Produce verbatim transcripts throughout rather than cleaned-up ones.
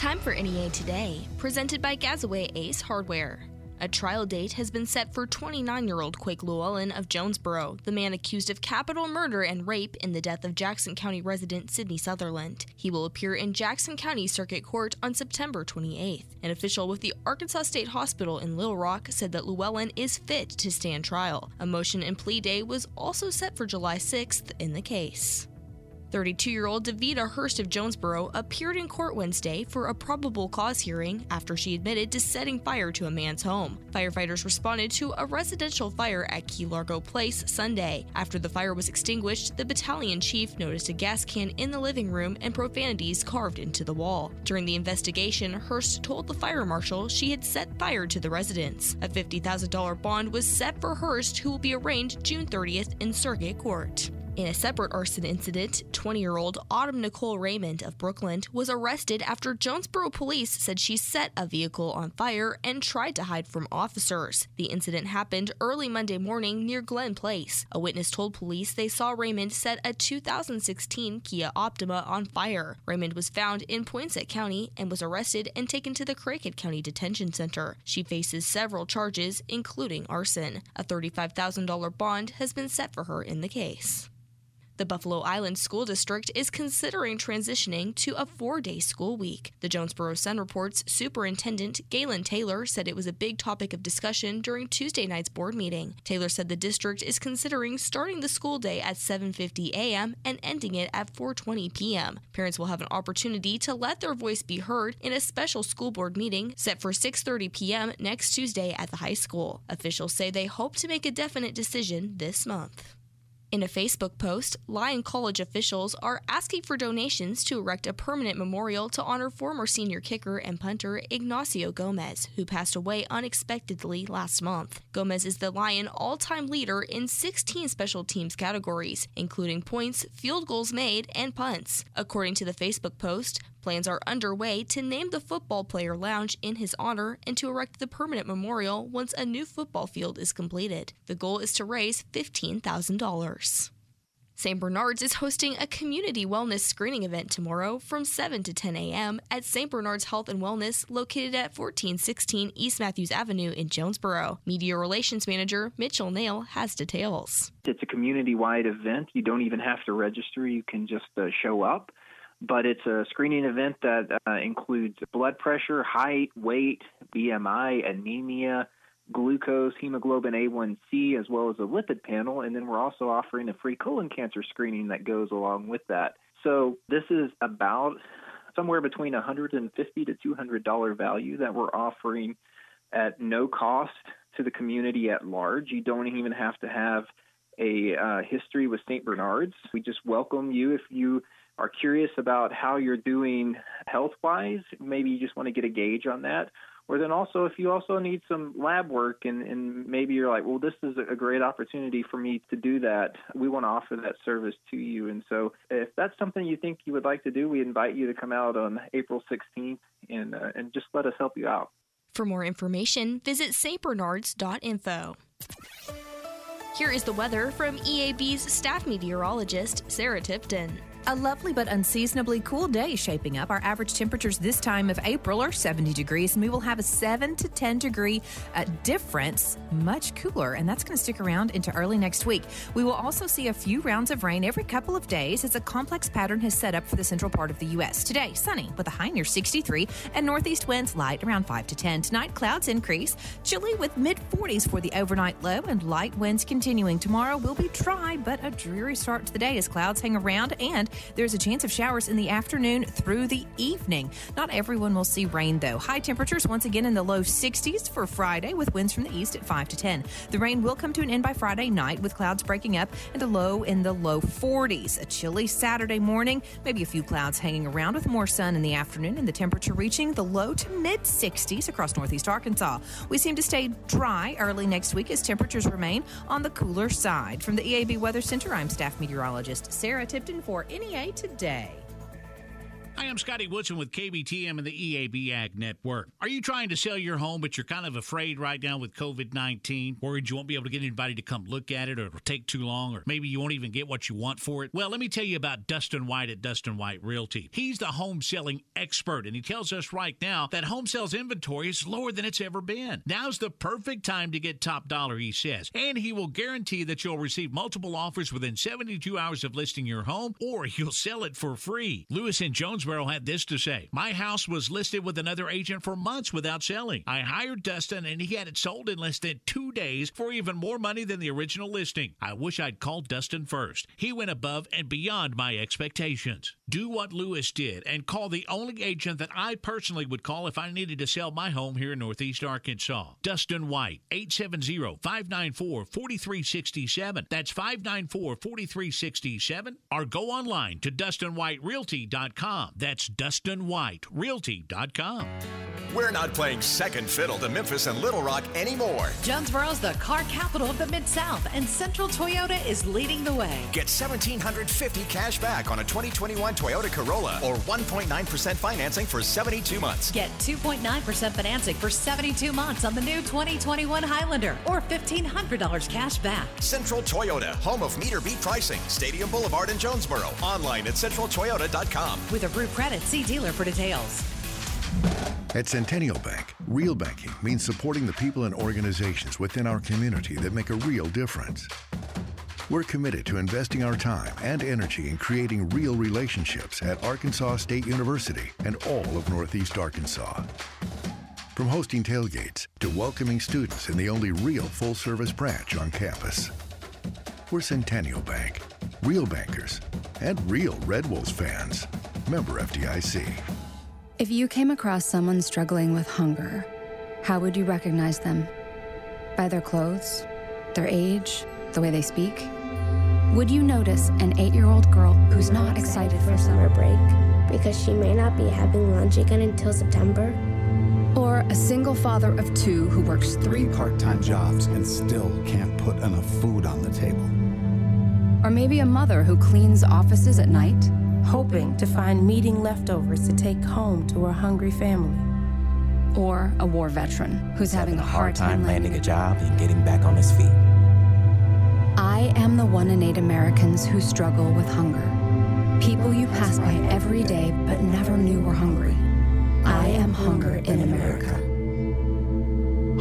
Time for N E A Today, presented by Gazaway Ace Hardware. A trial date has been set for twenty-nine-year-old Quake Llewellyn of Jonesboro, the man accused of capital murder and rape in the death of Jackson County resident Sydney Sutherland. He will appear in Jackson County Circuit Court on September twenty-eighth. An official with the Arkansas State Hospital in Little Rock said that Llewellyn is fit to stand trial. A motion and plea day was also set for July sixth in the case. thirty-two-year-old Davida Hurst of Jonesboro appeared in court Wednesday for a probable cause hearing after she admitted to setting fire to a man's home. Firefighters responded to a residential fire at Key Largo Place Sunday. After the fire was extinguished, the battalion chief noticed a gas can in the living room and profanities carved into the wall. During the investigation, Hurst told the fire marshal she had set fire to the residence. A fifty thousand dollars bond was set for Hurst, who will be arraigned June thirtieth in Circuit Court. In a separate arson incident, twenty-year-old Autumn Nicole Raymond of Brooklyn was arrested after Jonesboro police said she set a vehicle on fire and tried to hide from officers. The incident happened early Monday morning near Glen Place. A witness told police they saw Raymond set a two thousand sixteen Kia Optima on fire. Raymond was found in Poinsett County and was arrested and taken to the Craighead County Detention Center. She faces several charges, including arson. A thirty-five thousand dollars bond has been set for her in the case. The Buffalo Island School District is considering transitioning to a four-day school week. The Jonesboro Sun reports Superintendent Galen Taylor said it was a big topic of discussion during Tuesday night's board meeting. Taylor said the district is considering starting the school day at seven fifty a m and ending it at four twenty p m Parents will have an opportunity to let their voice be heard in a special school board meeting set for six thirty p m next Tuesday at the high school. Officials say they hope to make a definite decision this month. In a Facebook post, Lyon College officials are asking for donations to erect a permanent memorial to honor former senior kicker and punter Ignacio Gomez, who passed away unexpectedly last month. Gomez is the Lyon all-time leader in sixteen special teams categories, including points, field goals made, and punts. According to the Facebook post, plans are underway to name the football player lounge in his honor and to erect the permanent memorial once a new football field is completed. The goal is to raise fifteen thousand dollars. Saint Bernard's is hosting a community wellness screening event tomorrow from seven to ten a m at Saint Bernard's Health and Wellness, located at fourteen sixteen East Matthews Avenue in Jonesboro. Media Relations Manager Mitchell Nail has details. It's a community-wide event. You don't even have to register. You can just uh, show up. But it's a screening event that uh, includes blood pressure, height, weight, B M I, anemia, glucose, hemoglobin A one C, as well as a lipid panel. And then we're also offering a free colon cancer screening that goes along with that. So this is about somewhere between one hundred fifty to two hundred dollars value that we're offering at no cost to the community at large. You don't even have to have a uh, history with Saint Bernard's. We just welcome you if you are curious about how you're doing health-wise. Maybe you just want to get a gauge on that. Or then also, if you also need some lab work and, and maybe you're like, well, this is a great opportunity for me to do that, we want to offer that service to you. And so if that's something you think you would like to do, we invite you to come out on April sixteenth and, uh, and just let us help you out. For more information, visit s t bernards dot info. Here is the weather from E A B's staff meteorologist, Sarah Tipton. A lovely but unseasonably cool day shaping up. Our average temperatures this time of April are seventy degrees, and we will have a seven to ten degree uh, difference, much cooler, and that's going to stick around into early next week. We will also see a few rounds of rain every couple of days as a complex pattern has set up for the central part of the U S Today, sunny with a high near sixty-three and northeast winds light around five to ten. Tonight, clouds increase, chilly with mid forties for the overnight low, and light winds continuing. Tomorrow will be dry, but a dreary start to the day as clouds hang around, and there's a chance of showers in the afternoon through the evening. Not everyone will see rain, though. High temperatures once again in the low sixties for Friday with winds from the east at five to ten. The rain will come to an end by Friday night with clouds breaking up and a low in the low forties. A chilly Saturday morning, maybe a few clouds hanging around with more sun in the afternoon, and the temperature reaching the low to mid sixties across northeast Arkansas. We seem to stay dry early next week as temperatures remain on the cooler side. From the E A B Weather Center, I'm staff meteorologist Sarah Tipton for N E A Today. Hi, I'm Scotty Woodson with K B T M and the E A B Ag Network. Are you trying to sell your home, but you're kind of afraid right now with COVID nineteen? Worried you won't be able to get anybody to come look at it, or it'll take too long, or maybe you won't even get what you want for it? Well, let me tell you about Dustin White at Dustin White Realty. He's the home selling expert, and he tells us right now that home sales inventory is lower than it's ever been. Now's the perfect time to get top dollar, he says, and he will guarantee that you'll receive multiple offers within seventy-two hours of listing your home, or you'll sell it for free. Lewis and Jonesboro had this to say: my house was listed with another agent for months without selling. I hired Dustin and he had it sold in less than two days for even more money than the original listing. I wish I'd called Dustin first. He went above and beyond my expectations. Do what Lewis did and call the only agent that I personally would call if I needed to sell my home here in Northeast Arkansas. Dustin White, eight seven zero, five nine four, four three six seven. That's five nine four, four three six seven. Or go online to Dustin White Realty dot com. That's Dustin White Realty dot com. We're not playing second fiddle to Memphis and Little Rock anymore. Jonesboro's the car capital of the Mid-South, and Central Toyota is leading the way. Get one thousand seven hundred fifty dollars cash back on a twenty twenty-one Toyota Corolla or one point nine percent financing for seventy-two months. Get two point nine percent financing for seventy-two months on the new twenty twenty-one Highlander or fifteen hundred dollars cash back. Central Toyota, home of meter beat pricing. Stadium Boulevard in Jonesboro. Online at central toyota dot com. With approved credit. See dealer for details. At Centennial Bank, real banking means supporting the people and organizations within our community that make a real difference. We're committed to investing our time and energy in creating real relationships at Arkansas State University and all of Northeast Arkansas. From hosting tailgates to welcoming students in the only real full-service branch on campus. We're Centennial Bank, real bankers, and real Red Wolves fans. Member F D I C. If you came across someone struggling with hunger, how would you recognize them? By their clothes, their age, the way they speak? Would you notice an eight-year-old girl who's not excited for summer break because she may not be having lunch again until September? Or a single father of two who works three part-time jobs and still can't put enough food on the table? Or maybe a mother who cleans offices at night, hoping to find meeting leftovers to take home to her hungry family. Or a war veteran who's having, having a hard, hard time landing, landing a job and getting back on his feet. I am the one in eight Americans who struggle with hunger. People you pass by every day but never knew were hungry. I am hunger in America.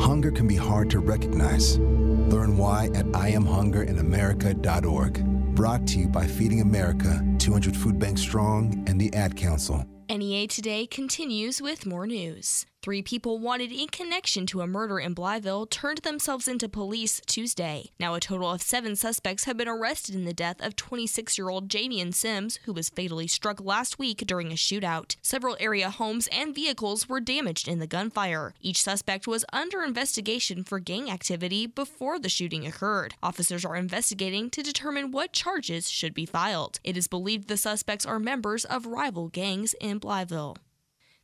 Hunger can be hard to recognize. Learn why at I am hunger in America dot org. Brought to you by Feeding America, two hundred Food Bank Strong, and the Ad Council. N E A Today continues with more news. Three people wanted in connection to a murder in Blytheville turned themselves into police Tuesday. Now a total of seven suspects have been arrested in the death of twenty-six-year-old Jamian Sims, who was fatally struck last week during a shootout. Several area homes and vehicles were damaged in the gunfire. Each suspect was under investigation for gang activity before the shooting occurred. Officers are investigating to determine what charges should be filed. It is believed the suspects are members of rival gangs in Blytheville.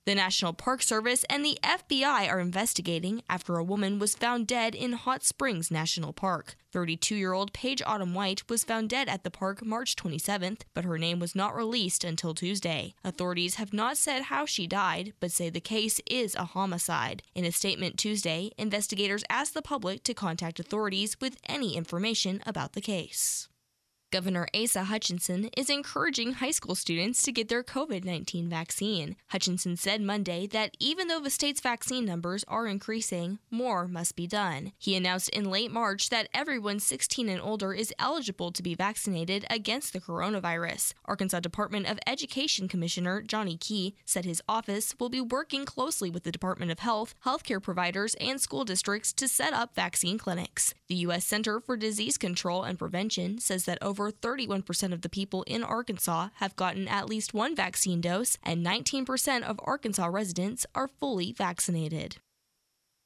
The National Park Service and the F B I are investigating after a woman was found dead in Hot Springs National Park. thirty-two-year-old Paige Autumn White was found dead at the park March twenty-seventh, but her name was not released until Tuesday. Authorities have not said how she died, but say the case is a homicide. In a statement Tuesday, investigators asked the public to contact authorities with any information about the case. Governor Asa Hutchinson is encouraging high school students to get their COVID nineteen vaccine. Hutchinson said Monday that even though the state's vaccine numbers are increasing, more must be done. He announced in late March that everyone sixteen and older is eligible to be vaccinated against the coronavirus. Arkansas Department of Education Commissioner Johnny Key said his office will be working closely with the Department of Health, healthcare providers, and school districts to set up vaccine clinics. The U S Center for Disease Control and Prevention says that over Over thirty-one percent of the people in Arkansas have gotten at least one vaccine dose, and nineteen percent of Arkansas residents are fully vaccinated.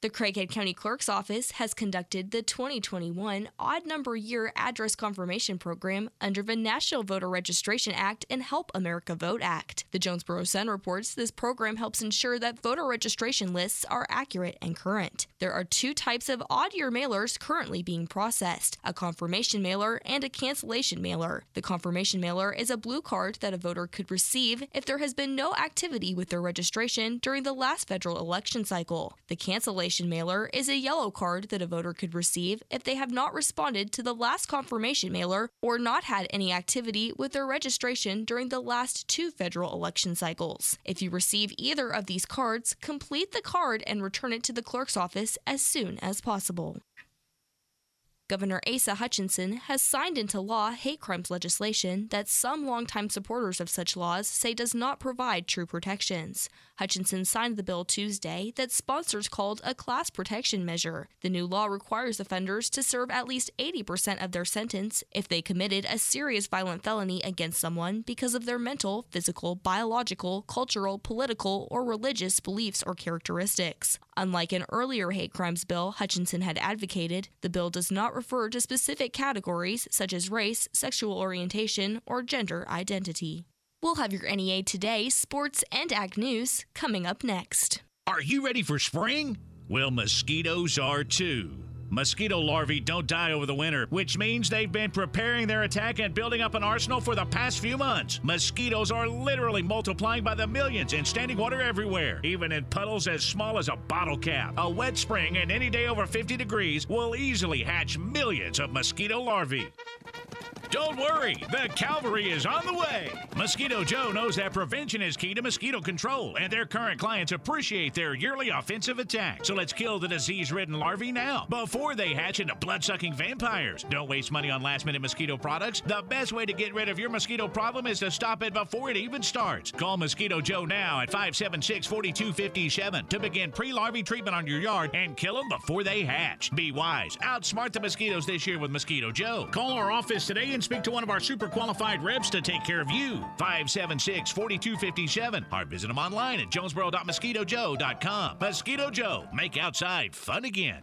The Craighead County Clerk's Office has conducted the twenty twenty-one Odd Number Year Address Confirmation Program under the National Voter Registration Act and Help America Vote Act. The Jonesboro Sun reports this program helps ensure that voter registration lists are accurate and current. There are two types of odd year mailers currently being processed, a confirmation mailer and a cancellation mailer. The confirmation mailer is a blue card that a voter could receive if there has been no activity with their registration during the last federal election cycle. The cancellation mailer is a yellow card that a voter could receive if they have not responded to the last confirmation mailer or not had any activity with their registration during the last two federal election cycles. If you receive either of these cards, complete the card and return it to the clerk's office as soon as possible. Governor Asa Hutchinson has signed into law hate crimes legislation that some longtime supporters of such laws say does not provide true protections. Hutchinson signed the bill Tuesday that sponsors called a class protection measure. The new law requires offenders to serve at least eighty percent of their sentence if they committed a serious violent felony against someone because of their mental, physical, biological, cultural, political, or religious beliefs or characteristics. Unlike an earlier hate crimes bill Hutchinson had advocated, the bill does not refer to specific categories such as race, sexual orientation, or gender identity. We'll have your N E A Today sports and ag news coming up next. Are you ready for spring? Well, mosquitoes are too. Mosquito larvae don't die over the winter, which means they've been preparing their attack and building up an arsenal for the past few months. Mosquitoes are literally multiplying by the millions in standing water everywhere, even in puddles as small as a bottle cap. A wet spring and any day over fifty degrees will easily hatch millions of mosquito larvae. Don't worry, the cavalry is on the way. Mosquito Joe knows that prevention is key to mosquito control, and their current clients appreciate their yearly offensive attack. So let's kill the disease-ridden larvae now, before they hatch into blood-sucking vampires. Don't waste money on last-minute mosquito products. The best way to get rid of your mosquito problem is to stop it before it even starts. Call Mosquito Joe now at five seven six, four two five seven to begin pre-larvae treatment on your yard and kill them before they hatch. Be wise. Outsmart the mosquitoes this year with Mosquito Joe. Call our office today and speak to one of our super qualified reps to take care of you. five seven six, four two five seven or visit them online at jonesboro dot mosquito joe dot com. Mosquito Joe, make outside fun again.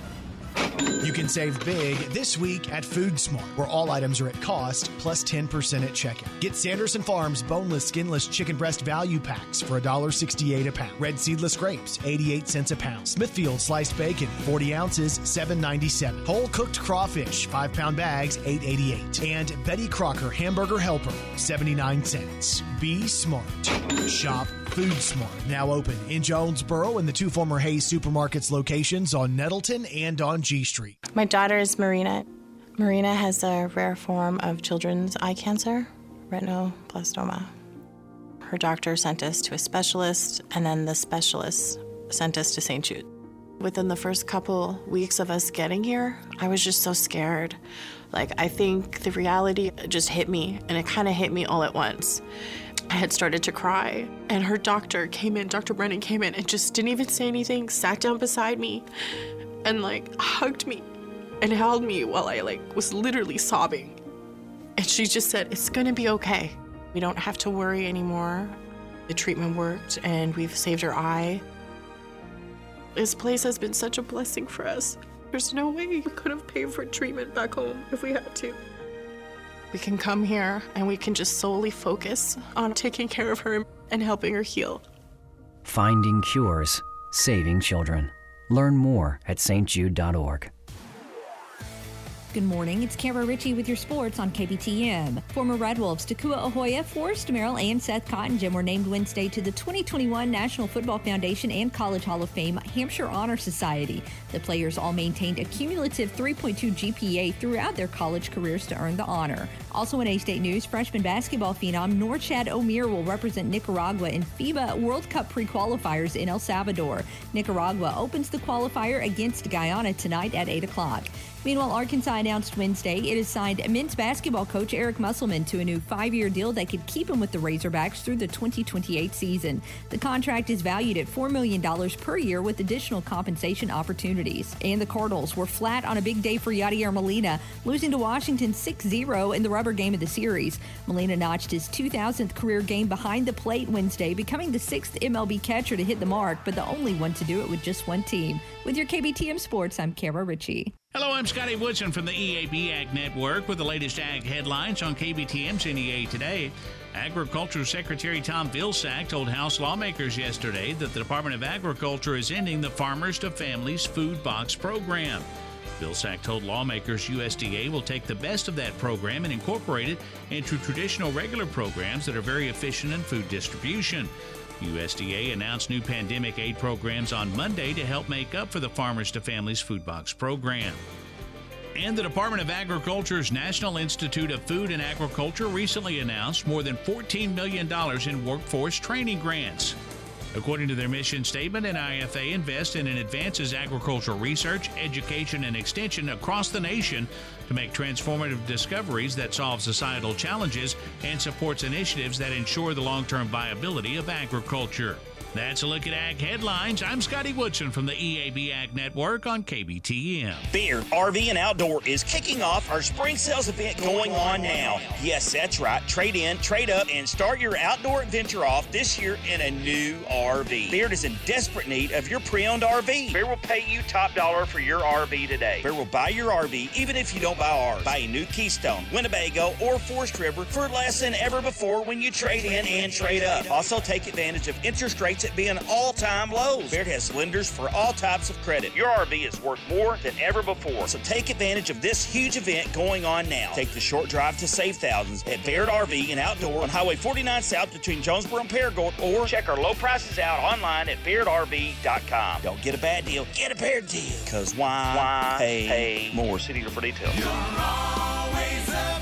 You can save big this week at Food Smart, where all items are at cost, plus ten percent at checkout. Get Sanderson Farms boneless, skinless chicken breast value packs for one dollar sixty-eight a pound. Red seedless grapes, eighty-eight cents a pound. Smithfield sliced bacon, forty ounces, seven ninety-seven. Whole cooked crawfish, five pound bags, eight eighty-eight. And Betty Crocker hamburger helper, seventy-nine cents. Be smart. Shop Food Smart. Now open in Jonesboro and the two former Hayes Supermarkets locations on Nettleton and on G Street. My daughter is Marina. Marina has a rare form of children's eye cancer, retinoblastoma. Her doctor sent us to a specialist, and then the specialist sent us to Saint Jude. Within the first couple weeks of us getting here, I was just so scared. Like, I think the reality just hit me, and it kind of hit me all at once. I had started to cry, and her doctor came in, Doctor Brennan came in, and just didn't even say anything, sat down beside me, and like hugged me and held me while I like was literally sobbing. And she just said, it's gonna be okay. We don't have to worry anymore. The treatment worked and we've saved her eye. This place has been such a blessing for us. There's no way we could have paid for treatment back home if we had to. We can come here and we can just solely focus on taking care of her and helping her heal. Finding cures, saving children. Learn more at st jude dot org. Good morning, it's Kara Ritchie with your sports on K B T M. Former Red Wolves Takua Ahoya, Forrest Merrill, and Seth Cotton Jim were named Wednesday to the twenty twenty-one National Football Foundation and College Hall of Fame Hampshire Honor Society. The players all maintained a cumulative three point two G P A throughout their college careers to earn the honor. Also in A-State news, freshman basketball phenom North Chad Omir will represent Nicaragua in FIBA World Cup pre-qualifiers in El Salvador. Nicaragua opens the qualifier against Guyana tonight at eight o'clock. Meanwhile, Arkansas announced Wednesday it has signed men's basketball coach Eric Musselman to a new five-year deal that could keep him with the Razorbacks through the twenty twenty-eight season. The contract is valued at four million dollars per year with additional compensation opportunities. And the Cardinals were flat on a big day for Yadier Molina, losing to Washington six zero in the rubber game of the series. Molina notched his two thousandth career game behind the plate Wednesday, becoming the sixth M L B catcher to hit the mark, but the only one to do it with just one team. With your K B T M Sports, I'm Kara Ritchie. Hello, I'm Scotty Woodson from the E A B Ag Network with the latest ag headlines on K B T M's N E A Today. Agriculture Secretary Tom Vilsack told House lawmakers yesterday that the Department of Agriculture is ending the Farmers to Families Food Box program. Vilsack told lawmakers U S D A will take the best of that program and incorporate it into traditional regular programs that are very efficient in food distribution. U S D A announced new pandemic aid programs on Monday to help make up for the Farmers to Families Food Box program. And the Department of Agriculture's National Institute of Food and Agriculture recently announced more than fourteen million dollars in workforce training grants. According to their mission statement, N I F A invests in and advances agricultural research, education, and extension across the nation to make transformative discoveries that solve societal challenges and supports initiatives that ensure the long-term viability of agriculture. That's a look at Ag Headlines. I'm Scotty Woodson from the E A B Ag Network on K B T M. Beard R V and Outdoor is kicking off our spring sales event going on now. Yes, that's right. Trade in, trade up, and start your outdoor adventure off this year in a new R V. Beard is in desperate need of your pre-owned R V. Beard will pay you top dollar for your R V today. Beard will buy your R V even if you don't buy ours. Buy a new Keystone, Winnebago, or Forest River for less than ever before when you trade in and trade up. Also take advantage of interest rates at being all-time lows. Baird has lenders for all types of credit. Your R V is worth more than ever before, so take advantage of this huge event going on now. Take the short drive to save thousands at Baird R V and Outdoor on Highway forty-nine South between Jonesboro and Paragould, or check our low prices out online at baird R V dot com. Don't get a bad deal, get a Baird deal, because why, why pay, pay more? See dealer for details. You're always a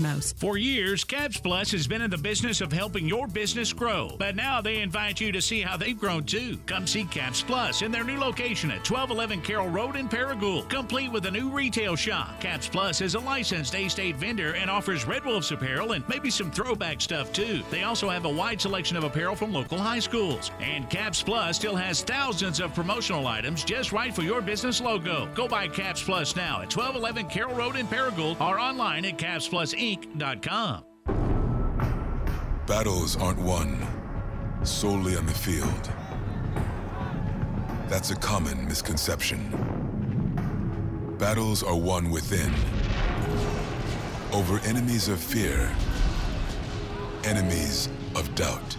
most. For years, Caps Plus has been in the business of helping your business grow, but now they invite you to see how they've grown too. Come see Caps Plus in their new location at twelve eleven Carroll Road in Paragould, complete with a new retail shop. Caps Plus is a licensed A-State vendor and offers Red Wolves apparel and maybe some throwback stuff too. They also have a wide selection of apparel from local high schools. And Caps Plus still has thousands of promotional items just right for your business logo. Go buy Caps Plus now at twelve eleven Carroll Road in Paragould or online at caps plus inc dot com. Battles aren't won solely on the field. That's a common misconception. Battles are won within, over enemies of fear, enemies of doubt.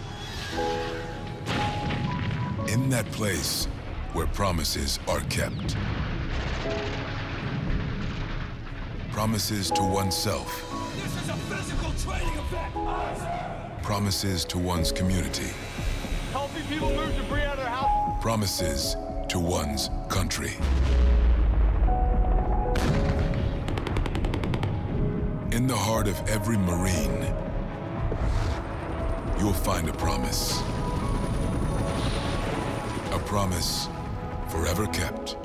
In that place where promises are kept. Promises to oneself. This is a physical training effect. Promises to one's community. Healthy people move debris out of their house. Promises to one's country. In the heart of every Marine, you'll find a promise. A promise forever kept.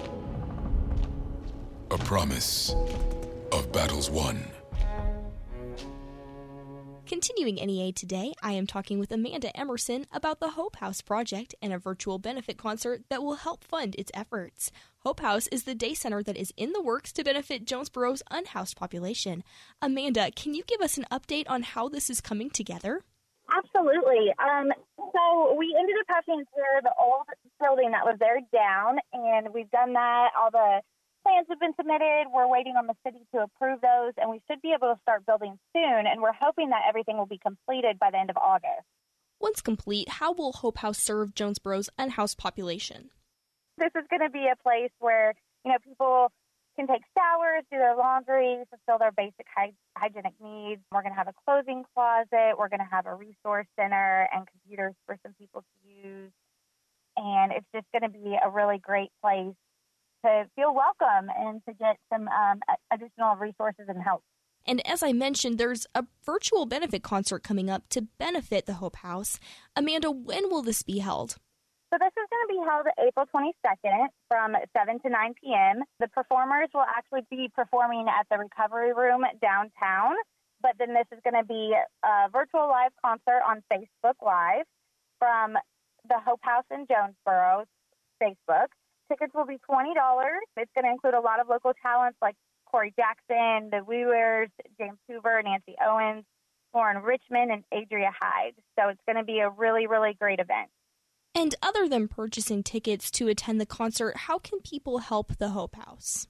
A promise of battles won. Continuing N E A Today, I am talking with Amanda Emerson about the Hope House project and a virtual benefit concert that will help fund its efforts. Hope House is the day center that is in the works to benefit Jonesboro's unhoused population. Amanda, can you give us an update on how this is coming together? Absolutely. Um, so we ended up having to tear the old building that was there down, and we've done that. All the plans have been submitted. We're waiting on the city to approve those, and we should be able to start building soon, and we're hoping that everything will be completed by the end of August. Once complete, how will Hope House serve Jonesboro's unhoused population? This is going to be a place where, you know, people can take showers, do their laundry, fulfill their basic hy- hygienic needs. We're going to have a clothing closet. We're going to have a resource center and computers for some people to use. And it's just going to be a really great place to feel welcome and to get some um, additional resources and help. And as I mentioned, there's a virtual benefit concert coming up to benefit the Hope House. Amanda, when will this be held? So this is going to be held April twenty-second from seven to nine p.m. The performers will actually be performing at the Recovery Room downtown, but then this is going to be a virtual live concert on Facebook Live from the Hope House in Jonesboro Facebook. Tickets will be twenty dollars. It's going to include a lot of local talents like Corey Jackson, the Wooers, James Hoover, Nancy Owens, Lauren Richmond, and Adria Hyde. So it's going to be a really, really great event. And other than purchasing tickets to attend the concert, how can people help the Hope House?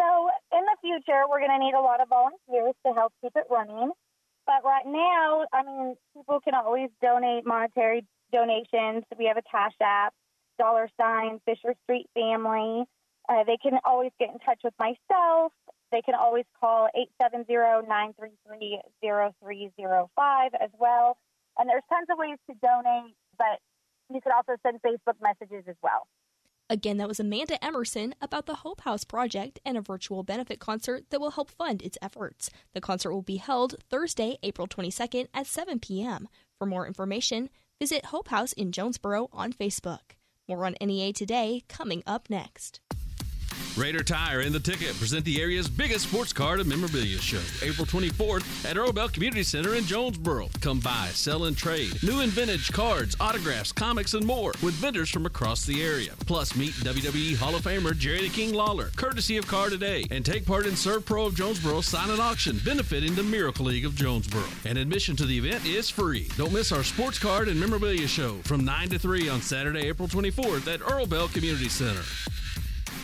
So in the future, we're going to need a lot of volunteers to help keep it running. But right now, I mean, people can always donate monetary donations. We have a Cash App, dollar sign, Fisher Street Family. Uh, they can always get in touch with myself. They can always call eight seven zero, nine three three, zero three zero five as well. And there's tons of ways to donate, but you could also send Facebook messages as well. Again, that was Amanda Emerson about the Hope House Project and a virtual benefit concert that will help fund its efforts. The concert will be held Thursday, April twenty-second at seven p.m. For more information, visit Hope House in Jonesboro on Facebook. More on N E A Today coming up next. Raider Tire and the Ticket present the area's biggest sports card and memorabilia show, April twenty-fourth at Earl Bell Community Center in Jonesboro. Come by, sell and trade new and vintage cards, autographs, comics, and more with vendors from across the area. Plus, meet W W E Hall of Famer Jerry the King Lawler, courtesy of Car Today, and take part in Serve Pro of Jonesboro Silent Auction, benefiting the Miracle League of Jonesboro. And admission to the event is free. Don't miss our sports card and memorabilia show from nine to three on Saturday, April twenty-fourth at Earl Bell Community Center.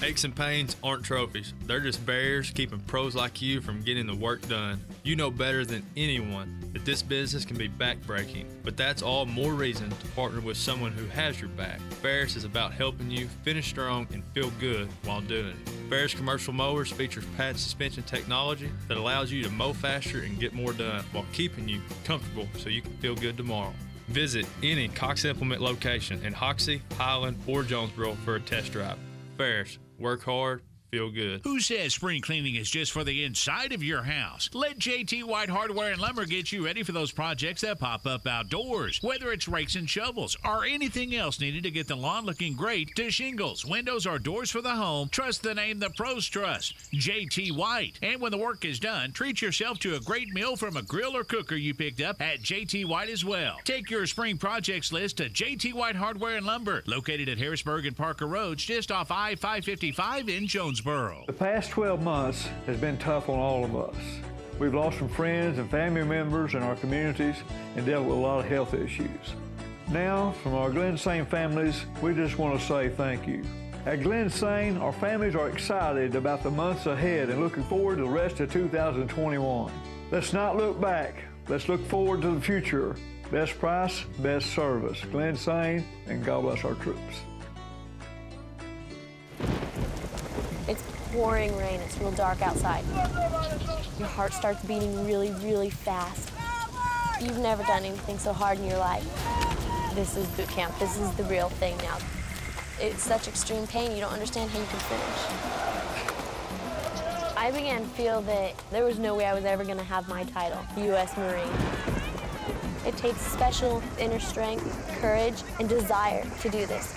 Aches and pains aren't trophies. They're just barriers keeping pros like you from getting the work done. You know better than anyone that this business can be backbreaking, but that's all more reason to partner with someone who has your back. Ferris is about helping you finish strong and feel good while doing it. Ferris Commercial Mowers features patented suspension technology that allows you to mow faster and get more done while keeping you comfortable so you can feel good tomorrow. Visit any Cox Implement location in Hoxie, Highland, or Jonesboro for a test drive. Ferris. Work hard, feel good. Who says spring cleaning is just for the inside of your house? Let J T White Hardware and Lumber get you ready for those projects that pop up outdoors. Whether it's rakes and shovels or anything else needed to get the lawn looking great, to shingles, windows, or doors for the home, trust the name the pros trust, J T White. And when the work is done, treat yourself to a great meal from a grill or cooker you picked up at J T White as well. Take your spring projects list to J T White Hardware and Lumber, located at Harrisburg and Parker Roads, just off I five fifty-five in Jonesboro. The past twelve months has been tough on all of us. We've lost some friends and family members in our communities and dealt with a lot of health issues. Now, from our Glen Sane families, we just want to say thank you. At Glen Sane, our families are excited about the months ahead and looking forward to the rest of two thousand twenty-one. Let's not look back. Let's look forward to the future. Best price, best service. Glen Sane, and God bless our troops. It's pouring rain, it's real dark outside. Your heart starts beating really, really fast. You've never done anything so hard in your life. This is boot camp, this is the real thing now. It's such extreme pain, you don't understand how you can finish. I began to feel that there was no way I was ever gonna have my title, U S Marine. It takes special inner strength, courage, and desire to do this.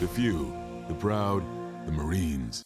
The few, the proud, the Marines.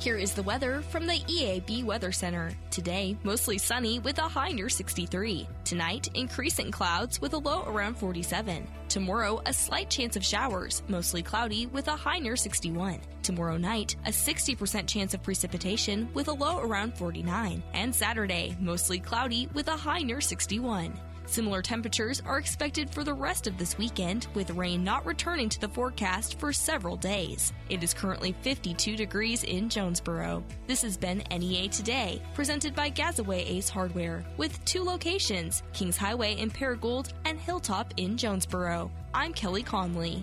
Here is the weather from the E A B Weather Center. Today, mostly sunny with a high near sixty-three. Tonight, increasing clouds with a low around forty-seven. Tomorrow, a slight chance of showers, mostly cloudy with a high near sixty-one. Tomorrow night, a sixty percent chance of precipitation with a low around forty-nine. And Saturday, mostly cloudy with a high near sixty-one. Similar temperatures are expected for the rest of this weekend, with rain not returning to the forecast for several days. It is currently fifty-two degrees in Jonesboro. This has been N E A Today, presented by Gazaway Ace Hardware, with two locations, Kings Highway in Paragould and Hilltop in Jonesboro. I'm Kelly Conley.